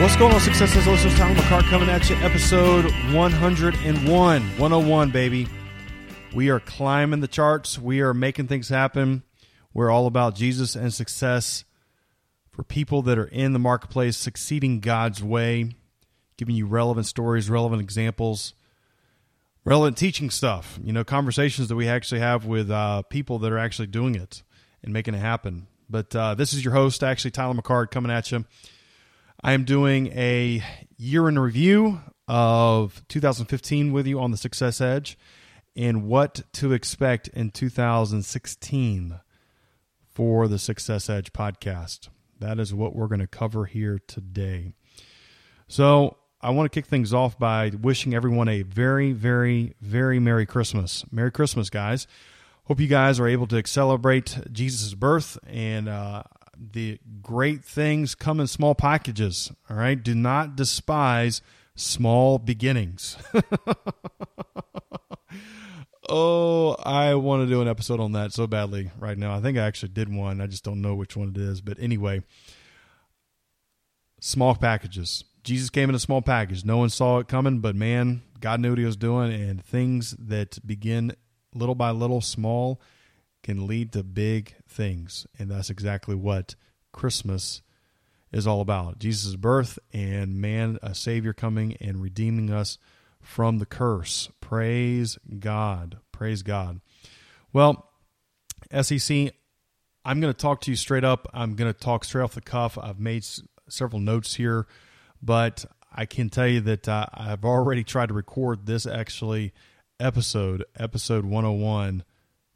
What's going on, Success Edge listeners? Tyler McCart coming at you, episode 101, baby. We are climbing the charts. We are making things happen. We're all about Jesus and success for people that are in the marketplace, succeeding God's way, giving you relevant stories, relevant examples, relevant teaching stuff, you know, conversations that we actually have with people that are actually doing it and making it happen. But this is your host, actually, Tyler McCart, coming at you. I am doing a year in review of 2015 with you on the Success Edge and what to expect in 2016 for the Success Edge podcast. That is what we're going to cover here today. So I want to kick things off by wishing everyone a very, very, very Merry Christmas. Merry Christmas, guys. Hope you guys are able to celebrate Jesus' birth and the great things come in small packages, all right? Do not despise small beginnings. Oh, I want to do an episode on that so badly right now. I think I actually did one. I just don't know which one it is. But anyway, small packages. Jesus came in a small package. No one saw it coming, but man, God knew what he was doing. And things that begin little by little, small, can lead to big things, and that's exactly what Christmas is all about. Jesus' birth and, man, a Savior coming and redeeming us from the curse. Praise God. Praise God. Well, SEC, I'm going to talk to you straight up. I'm going to talk straight off the cuff. I've made several notes here, but I can tell you that I've already tried to record this actually episode 101.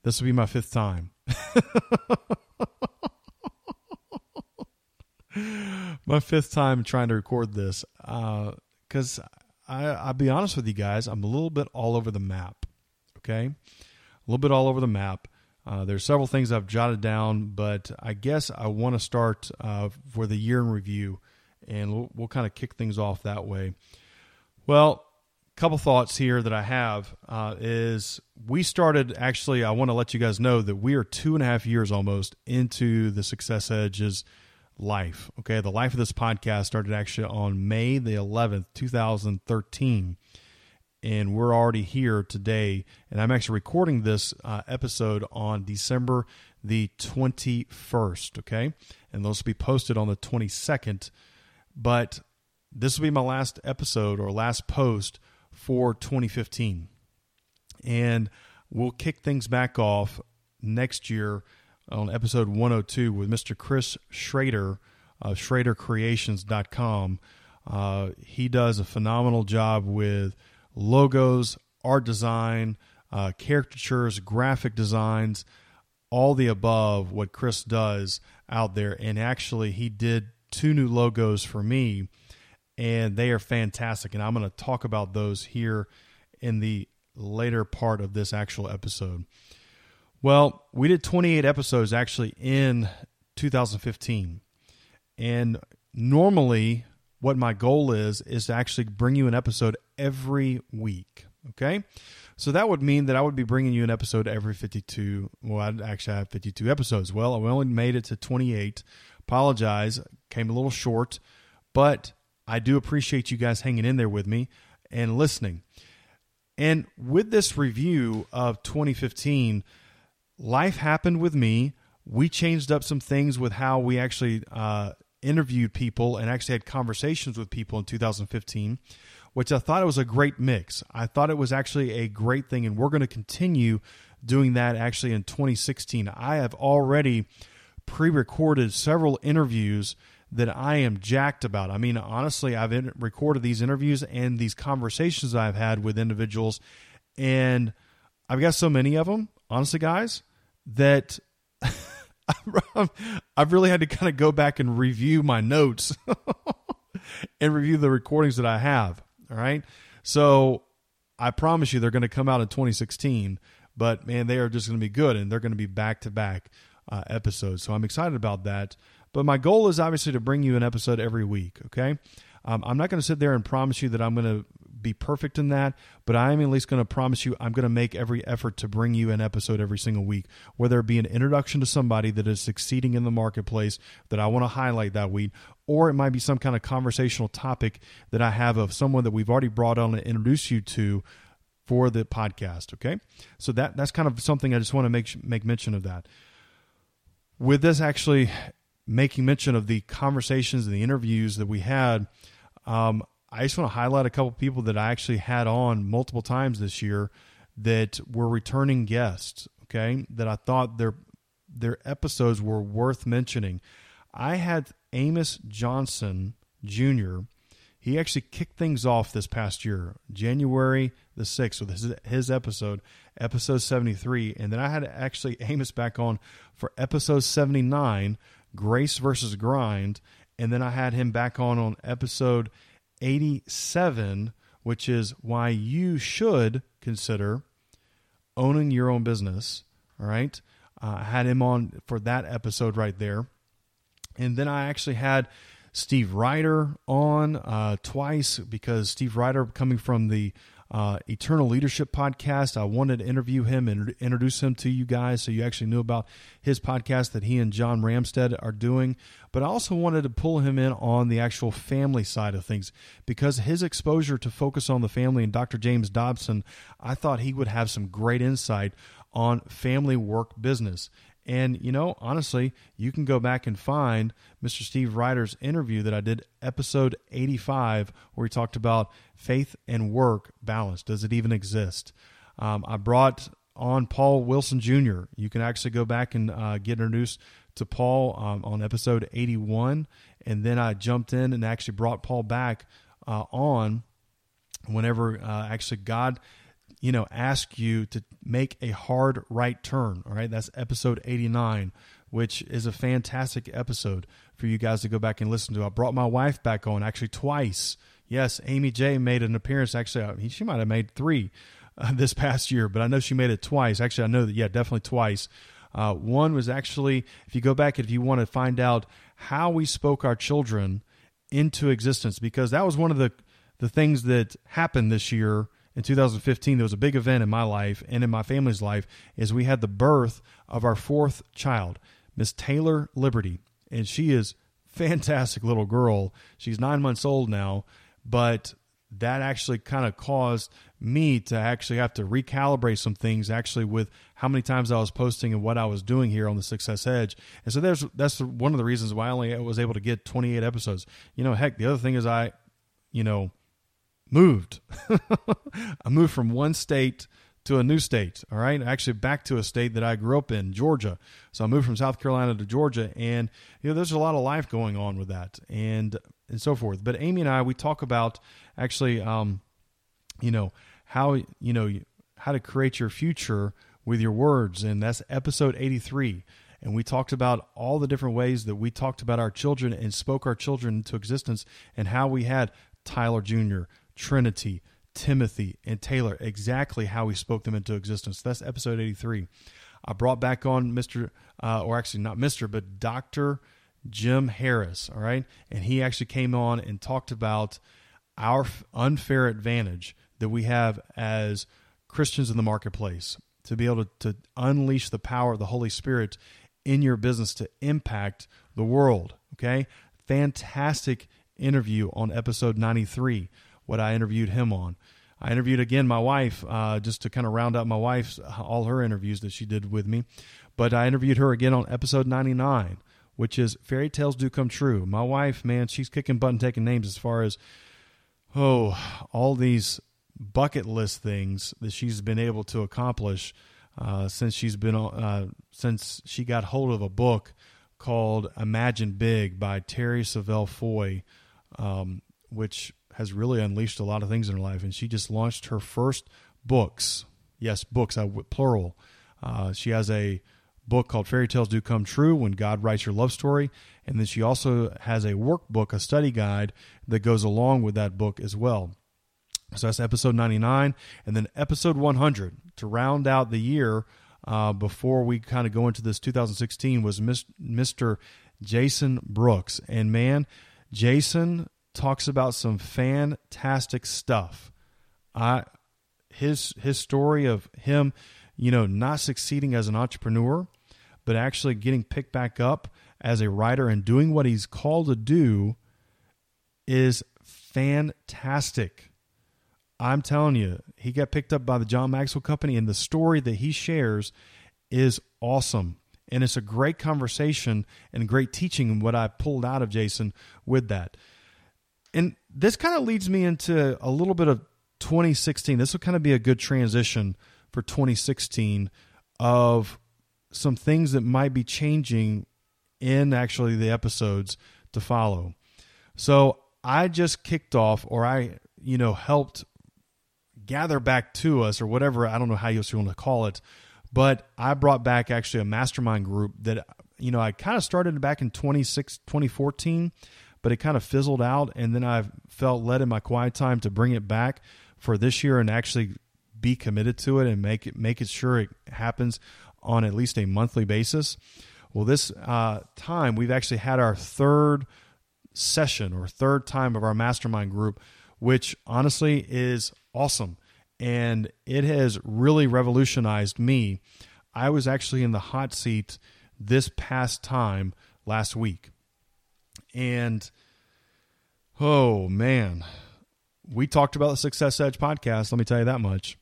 This will be my fifth time. My fifth time trying to record this. Because I'll be honest with you guys, I'm a little bit all over the map. Okay? A little bit all over the map. There's several things I've jotted down, but I guess I want to start for the year in review, and we'll kind of kick things off that way. Well, couple thoughts here that I have is we started, actually, I want to let you guys know that we are 2.5 years almost into the Success Edge's life. Okay. The life of this podcast started actually on May the 11th, 2013. And we're already here today. And I'm actually recording this episode on December the 21st. Okay. And those will be posted on the 22nd, but this will be my last episode or last post for 2015, and we'll kick things back off next year on episode 102 with Mr. Chris Schrader of SchraderCreations.com. He does a phenomenal job with logos, art design, caricatures, graphic designs, all the above. What Chris does out there, and actually he did 2 new logos for me. And they are fantastic, and I'm going to talk about those here in the later part of this actual episode. Well, we did 28 episodes actually in 2015, and normally what my goal is to actually bring you an episode every week, okay? So that would mean that I would be bringing you an episode every 52, well, I'd actually have 52 episodes. Well, I only made it to 28. Apologize, came a little short, but I do appreciate you guys hanging in there with me and listening. And with this review of 2015, life happened with me. We changed up some things with how we actually interviewed people and actually had conversations with people in 2015, which I thought it was a great mix. I thought it was actually a great thing, and we're going to continue doing that actually in 2016. I have already pre-recorded several interviews that I am jacked about. I mean, honestly, I've recorded these interviews and these conversations I've had with individuals, and I've got so many of them, honestly, guys, that I've really had to kind of go back and review my notes and review the recordings that I have. All right. So I promise you they're going to come out in 2016, but man, they are just going to be good, and they're going to be back-to-back episodes. So I'm excited about that. But my goal is obviously to bring you an episode every week. Okay. I'm not going to sit there and promise you that I'm going to be perfect in that, but I am at least going to promise you I'm going to make every effort to bring you an episode every single week, whether it be an introduction to somebody that is succeeding in the marketplace that I want to highlight that week, or it might be some kind of conversational topic that I have of someone that we've already brought on and introduced you to for the podcast. Okay. So that's kind of something I just want to make mention of that. With this actually making mention of the conversations and the interviews that we had, I just want to highlight a couple people that I actually had on multiple times this year that were returning guests, okay, that I thought their episodes were worth mentioning. I had Amos Johnson Jr. He actually kicked things off this past year, January the 6th, with his episode 73. And then I had actually Amos back on for episode 79, Grace versus Grind. And then I had him back on episode 87, which is why you should consider owning your own business. All right. I had him on for that episode right there. And then I actually had Steve Ryder on twice, because Steve Ryder, coming from the Eternal Leadership Podcast, I wanted to interview him and introduce him to you guys so you actually knew about his podcast that he and John Ramstead are doing. But I also wanted to pull him in on the actual family side of things, because his exposure to Focus on the Family and Dr. James Dobson, I thought he would have some great insight on family work business. And, you know, honestly, you can go back and find Mr. Steve Ryder's interview that I did, episode 85, where he talked about faith and work balance. Does it even exist? I brought on Paul Wilson Jr. You can actually go back and get introduced to Paul on episode 81. And then I jumped in and actually brought Paul back on whenever actually God, you know, ask you to make a hard right turn. All right. That's episode 89, which is a fantastic episode for you guys to go back and listen to. I brought my wife back on actually twice. Yes. Amy J made an appearance. Actually, she might've made three this past year, but I know she made it twice. Actually, I know that. Yeah, definitely twice. One was actually, if you go back, if you want to find out how we spoke our children into existence, because that was one of the things that happened this year. In 2015, there was a big event in my life and in my family's life, is we had the birth of our fourth child, Miss Taylor Liberty. And she is fantastic little girl. She's 9 months old now, but that actually kind of caused me to actually have to recalibrate some things actually with how many times I was posting and what I was doing here on the Success Edge. And so that's one of the reasons why I only was able to get 28 episodes. You know, heck, the other thing is I, you know, moved. I moved from one state to a new state. All right. Actually back to a state that I grew up in, Georgia. So I moved from South Carolina to Georgia, and you know, there's a lot of life going on with that and so forth. But Amy and I, we talk about actually, you know, how to create your future with your words. And that's episode 83. And we talked about all the different ways that we talked about our children and spoke our children into existence, and how we had Tyler Jr., Trinity, Timothy, and Taylor, exactly how we spoke them into existence. That's episode 83. I brought back on Dr. Jim Harris, all right? And he actually came on and talked about our unfair advantage that we have as Christians in the marketplace, to be able to unleash the power of the Holy Spirit in your business to impact the world, okay? Fantastic interview on episode 93, what I interviewed him on. I interviewed again my wife, just to kind of round out my wife's, all her interviews that she did with me. But I interviewed her again on episode 99, which is Fairy Tales Do Come True. My wife, man, she's kicking butt and taking names as far as, all these bucket list things that she's been able to accomplish since she got hold of a book called Imagine Big by Terry Savelle Foy, which has really unleashed a lot of things in her life. And she just launched her first books. Yes, books, plural. She has a book called Fairy Tales Do Come True When God Writes Your Love Story. And then she also has a workbook, a study guide that goes along with that book as well. So that's episode 99. And then episode 100 to round out the year before we kind of go into this 2016 was Mr. Jason Brooks. And man, Jason talks about some fantastic stuff. His story of him, you know, not succeeding as an entrepreneur, but actually getting picked back up as a writer and doing what he's called to do is fantastic. I'm telling you, he got picked up by the John Maxwell Company, and the story that he shares is awesome. And it's a great conversation and great teaching what I pulled out of Jason with that. And this kind of leads me into a little bit of 2016. This will kind of be a good transition for 2016 of some things that might be changing in actually the episodes to follow. So I just kicked off, or I, you know, helped gather back to us or whatever. I don't know how you want to call it, but I brought back actually a mastermind group that, you know, I kind of started back in 2014, but it kind of fizzled out. And then I felt led in my quiet time to bring it back for this year and actually be committed to it and make it sure it happens on at least a monthly basis. Well, this time we've actually had our third session or third time of our mastermind group, which honestly is awesome. And it has really revolutionized me. I was actually in the hot seat this past time last week. And, oh man, we talked about the Success Edge podcast. Let me tell you that much.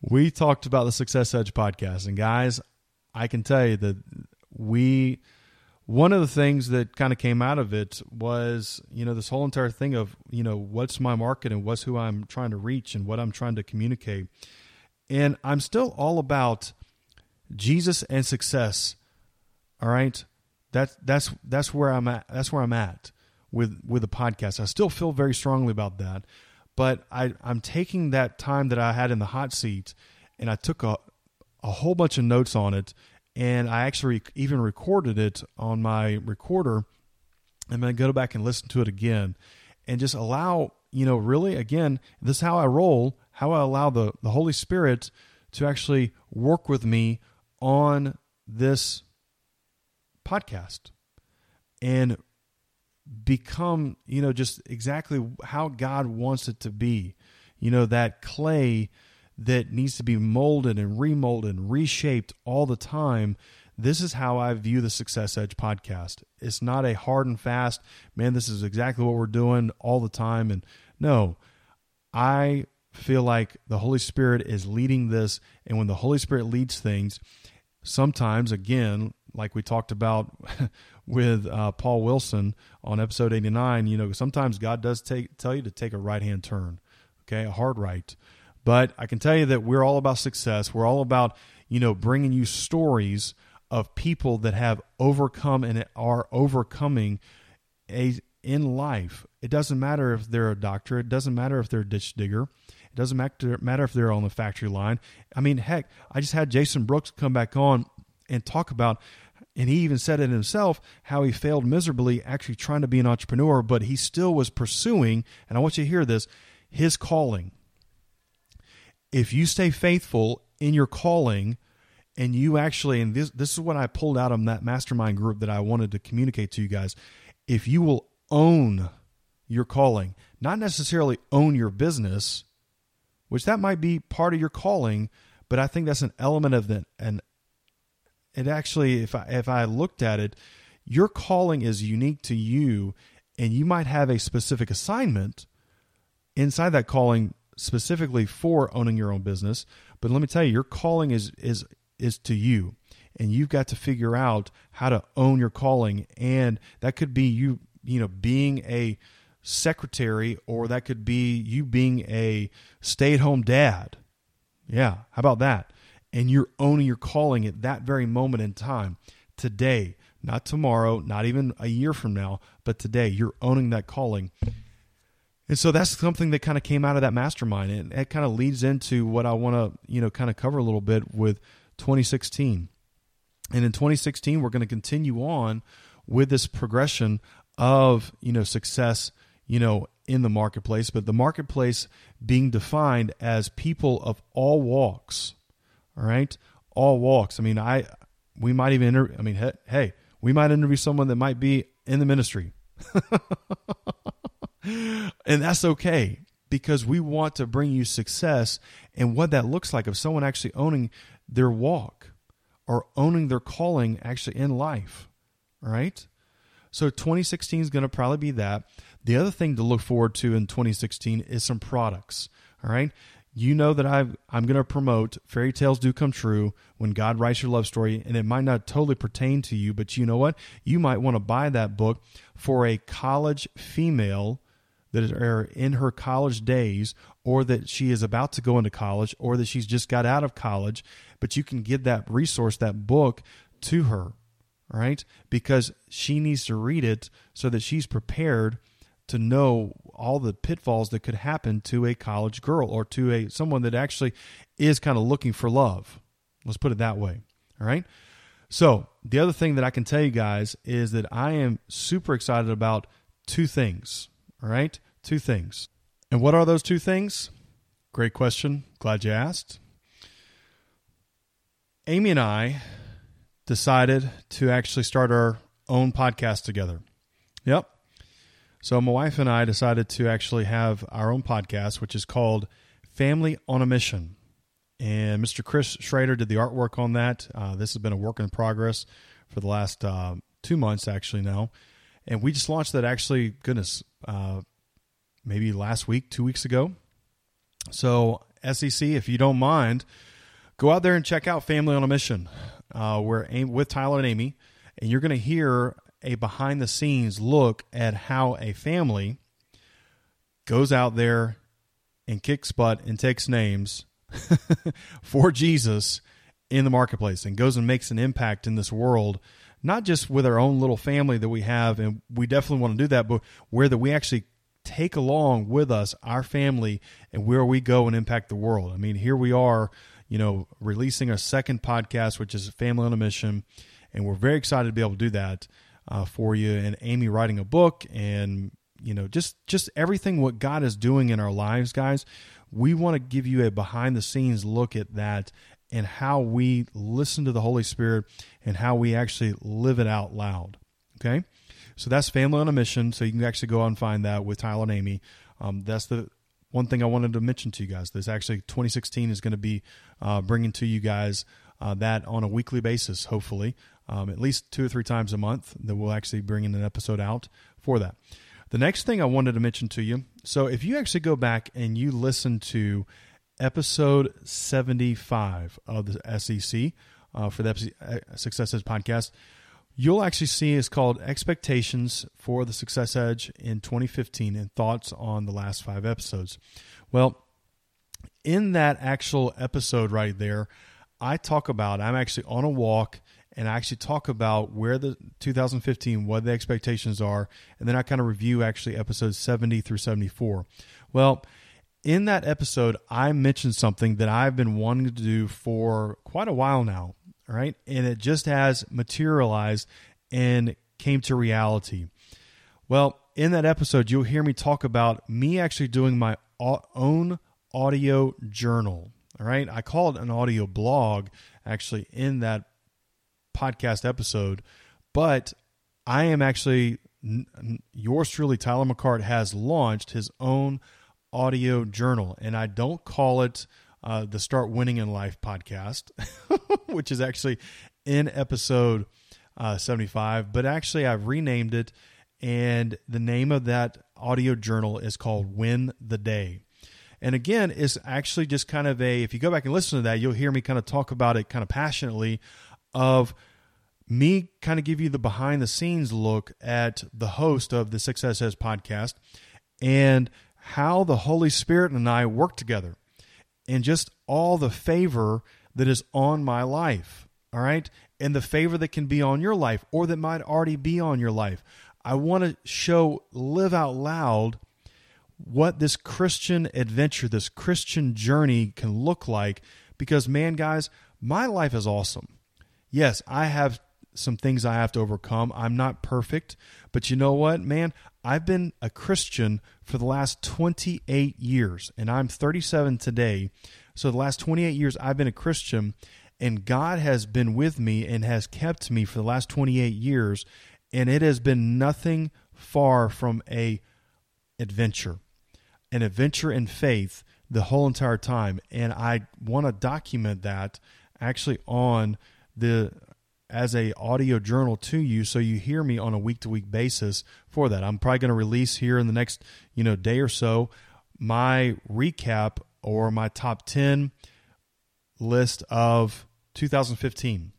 We talked about the Success Edge podcast. And guys, I can tell you that one of the things that kind of came out of it was, you know, this whole entire thing of, you know, what's my market and what's who I'm trying to reach and what I'm trying to communicate. And I'm still all about Jesus and success. All right. That's where I'm at. That's where I'm at with the podcast. I still feel very strongly about that, but I'm taking that time that I had in the hot seat, and I took a whole bunch of notes on it. And I actually even recorded it on my recorder. I'm going to go back and listen to it again and just allow, you know, really, again, this is how I roll, how I allow the Holy Spirit to actually work with me on this podcast and become, you know, just exactly how God wants it to be, you know, that clay that needs to be molded and remolded and reshaped all the time. This is how I view the Success Edge podcast. It's not a hard and fast, man, this is exactly what we're doing all the time. And no, I feel like the Holy Spirit is leading this. And when the Holy Spirit leads things, sometimes, again, like we talked about with Paul Wilson on episode 89, you know, sometimes God does tell you to take a right-hand turn, okay, a hard right. But I can tell you that we're all about success. We're all about, you know, bringing you stories of people that have overcome and are overcoming in life. It doesn't matter if they're a doctor. It doesn't matter if they're a ditch digger. It doesn't matter if they're on the factory line. I mean, heck, I just had Jason Brooks come back on and talk about, and he even said it himself, how he failed miserably actually trying to be an entrepreneur, but he still was pursuing, and I want you to hear this, his calling. If you stay faithful in your calling and you actually, and this is what I pulled out of that mastermind group that I wanted to communicate to you guys. If you will own your calling, not necessarily own your business, which that might be part of your calling, but I think that's an element of that. And it actually, if I looked at it, your calling is unique to you, and you might have a specific assignment inside that calling specifically for owning your own business. But let me tell you, your calling is to you, and you've got to figure out how to own your calling. And that could be you know, being a secretary, or that could be you being a stay-at-home dad. Yeah. How about that? And you're owning your calling at that very moment in time today, not tomorrow, not even a year from now, but today you're owning that calling. And so that's something that kind of came out of that mastermind. And it kind of leads into what I want to, you know, kind of cover a little bit with 2016. And in 2016, we're going to continue on with this progression of, you know, success, you know, in the marketplace, but the marketplace being defined as people of all walks. All right. All walks. I mean, we might even interview, I mean, hey, we might interview someone that might be in the ministry. And that's okay, because we want to bring you success and what that looks like of someone actually owning their walk or owning their calling actually in life. All right. So 2016 is going to probably be that. The other thing to look forward to in 2016 is some products. All right. You know that I'm going to promote Fairy Tales Do Come True When God Writes Your Love Story, and it might not totally pertain to you, but you know what? You might want to buy that book for a college female that are in her college days, or that she is about to go into college, or that she's just got out of college, but you can give that resource, that book, to her, right? Because she needs to read it so that she's prepared to know all the pitfalls that could happen to a college girl or to a someone that actually is kind of looking for love. Let's put it that way. All right. So the other thing that I can tell you guys is that I am super excited about two things. All right. Two things. And what are those two things? Great question. Glad you asked. Amy and I decided to actually start our own podcast together. Yep. So my wife and I decided to actually have our own podcast, which is called Family on a Mission. And Mr. Chris Schrader did the artwork on that. This has been a work in progress for the last 2 months actually now. And we just launched that actually, goodness, maybe last week, 2 weeks ago. So SEC, if you don't mind, go out there and check out Family on a Mission with Tyler and Amy. And you're going to hear a behind-the-scenes look at how a family goes out there and kicks butt and takes names for Jesus in the marketplace and goes and makes an impact in this world, not just with our own little family that we have, and we definitely want to do that, but where that we actually take along with us our family and where we go and impact the world. I mean, here we are, you know, releasing our second podcast, which is Family on a Mission, and we're very excited to be able to do that for you, and Amy writing a book, and you know, just everything what God is doing in our lives, guys. We want to give you a behind the scenes look at that and how we listen to the Holy Spirit and how we actually live it out loud. Okay, so that's Family on a Mission. So you can actually go out and find that with Tyler and Amy. That's the one thing I wanted to mention to you guys. This actually 2016 is going to be bringing to you guys that on a weekly basis, hopefully. At least 2 or 3 times a month that we'll actually bring in an episode out for that. The next thing I wanted to mention to you, so if you actually go back and you listen to episode 75 of the SEC for the Success Edge podcast, you'll actually see it's called Expectations for the Success Edge in 2015 and Thoughts on the Last 5 Episodes. Well, in that actual episode right there, I'm actually on a walk, and I actually talk about where the 2015, what the expectations are, and then I kind of review actually episodes 70 through 74. Well, in that episode, I mentioned something that I've been wanting to do for quite a while now, all right? And it just has materialized and came to reality. Well, in that episode, you'll hear me talk about me actually doing my own audio journal, all right? I call it an audio blog actually in that podcast episode, but I am actually, yours truly, Tyler McCart, has launched his own audio journal, and I don't call it the Start Winning in Life podcast, which is actually in episode 75, but actually I've renamed it, and the name of that audio journal is called Win the Day. And again, it's actually just kind of if you go back and listen to that, you'll hear me kind of talk about it kind of passionately, of me kind of give you the behind the scenes look at the host of the Success Edge podcast and how the Holy Spirit and I work together and just all the favor that is on my life. All right. And the favor that can be on your life or that might already be on your life. I want to live out loud what this Christian adventure, this Christian journey can look like. Because, man, guys, my life is awesome. Yes, I have some things I have to overcome. I'm not perfect. But you know what, man? I've been a Christian for the last 28 years, and I'm 37 today. So the last 28 years, I've been a Christian, and God has been with me and has kept me for the last 28 years, and it has been nothing far from an adventure in faith the whole entire time. And I want to document that actually as a audio journal to you, so you hear me on a week-to-week basis for that. I'm probably going to release here in the next day or so my recap or my top 10 list of 2015.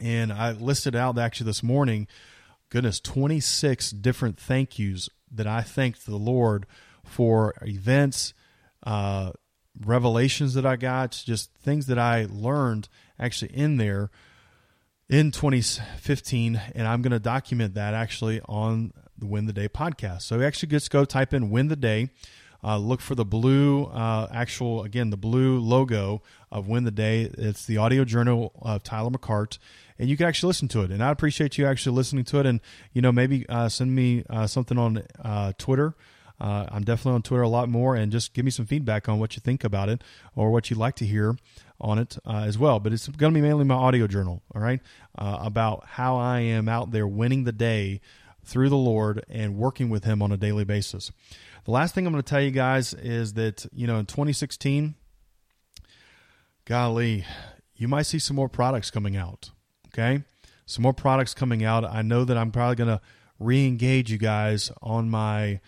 And I listed out actually this morning, goodness, 26 different thank yous that I thanked the Lord for events, revelations that I got, just things that I learned actually in there in 2015, and I'm going to document that actually on the Win the Day podcast. So actually just go type in Win the Day, look for the blue, the blue logo of Win the Day. It's the audio journal of Tyler McCart, and you can actually listen to it. And I appreciate you actually listening to it, and maybe send me something on Twitter. I'm definitely on Twitter a lot more, and just give me some feedback on what you think about it or what you'd like to hear on it as well. But it's going to be mainly my audio journal, all right, about how I am out there winning the day through the Lord and working with Him on a daily basis. The last thing I'm going to tell you guys is that, in 2016, golly, you might see some more products coming out, okay? Some more products coming out. I know that I'm probably going to re-engage you guys on my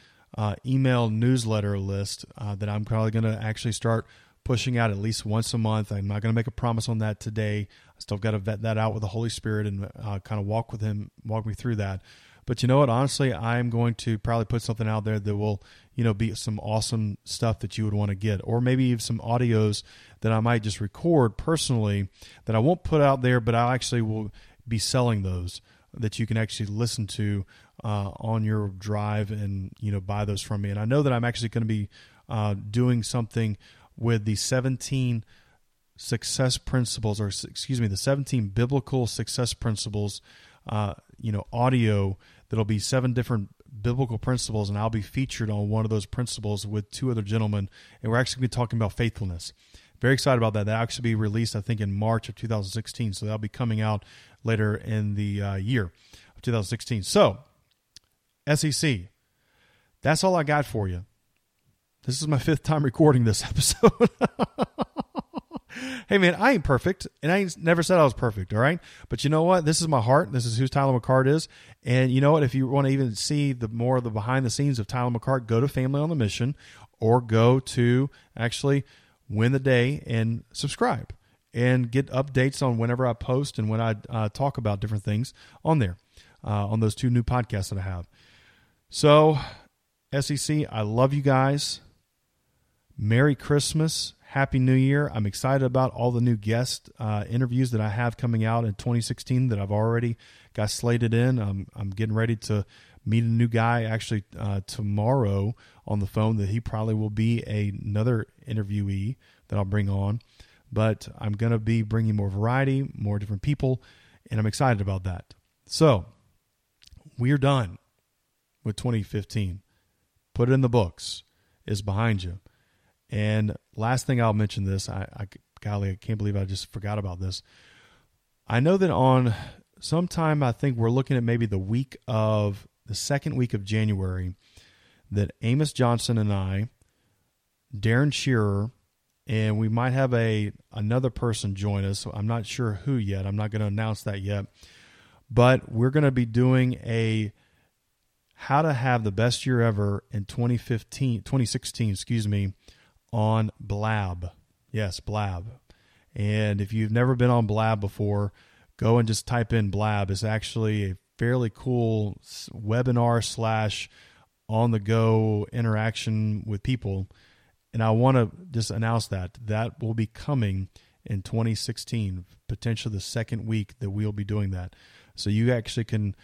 email newsletter list that I'm probably going to actually start pushing out at least once a month. I'm not going to make a promise on that today. I still got to vet that out with the Holy Spirit and kind of walk with Him, walk me through that. But you know what? Honestly, I'm going to probably put something out there that will, be some awesome stuff that you would want to get, or maybe even some audios that I might just record personally that I won't put out there, but I actually will be selling those that you can actually listen to on your drive and, buy those from me. And I know that I'm actually going to be doing something with the 17 success principles, or the 17 biblical success principles, audio. That'll be 7 different biblical principles, and I'll be featured on one of those principles with 2 other gentlemen. And we're actually going to be talking about faithfulness. Very excited about that. That'll actually be released, I think, in March of 2016. So that'll be coming out later in the year of 2016. So, SEC, that's all I got for you. This is my 5th time recording this episode. Hey, man, I ain't perfect, and I never said I was perfect, all right? But you know what? This is my heart. This is who Tyler McCart is. And you know what? If you want to even see more of the behind the scenes of Tyler McCart, go to Family on the Mission, or go to actually Win the Day and subscribe and get updates on whenever I post and when I talk about different things on there, on those 2 new podcasts that I have. So, SEC, I love you guys. Merry Christmas. Happy New Year. I'm excited about all the new guest interviews that I have coming out in 2016 that I've already got slated in. I'm getting ready to meet a new guy actually tomorrow on the phone that he probably will be another interviewee that I'll bring on. But I'm going to be bringing more variety, more different people, and I'm excited about that. So we're done with 2015. Put it in the books. It's behind you. And last thing I'll mention this, I can't believe I just forgot about this. I know that on sometime, I think we're looking at maybe the second week of January, that Amos Johnson and I, Darren Shearer, and we might have another person join us. So I'm not sure who yet. I'm not going to announce that yet, but we're going to be doing how to have the best year ever in 2016, on Blab. Yes, Blab. And if you've never been on Blab before, go and just type in Blab. It's actually a fairly cool webinar / on-the-go interaction with people. And I want to just announce that will be coming in 2016, potentially the second week that we'll be doing that. So you actually can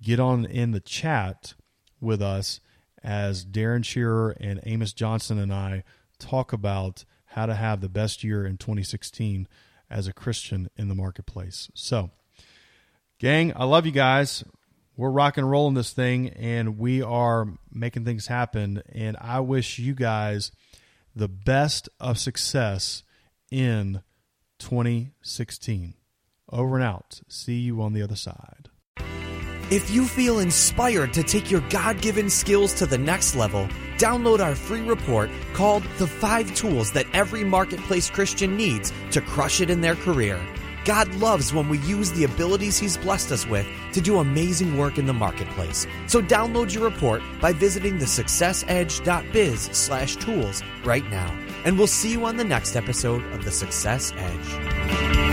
get on in the chat with us as Darren Shearer and Amos Johnson and I talk about how to have the best year in 2016 as a Christian in the marketplace. So, gang, I love you guys. We're rock and rolling this thing, and we are making things happen. And I wish you guys the best of success in 2016. Over and out. See you on the other side. If you feel inspired to take your God-given skills to the next level, download our free report called The 5 Tools That Every Marketplace Christian Needs to Crush It in Their Career. God loves when we use the abilities He's blessed us with to do amazing work in the marketplace. So download your report by visiting the successedge.biz/tools right now. And we'll see you on the next episode of The Success Edge.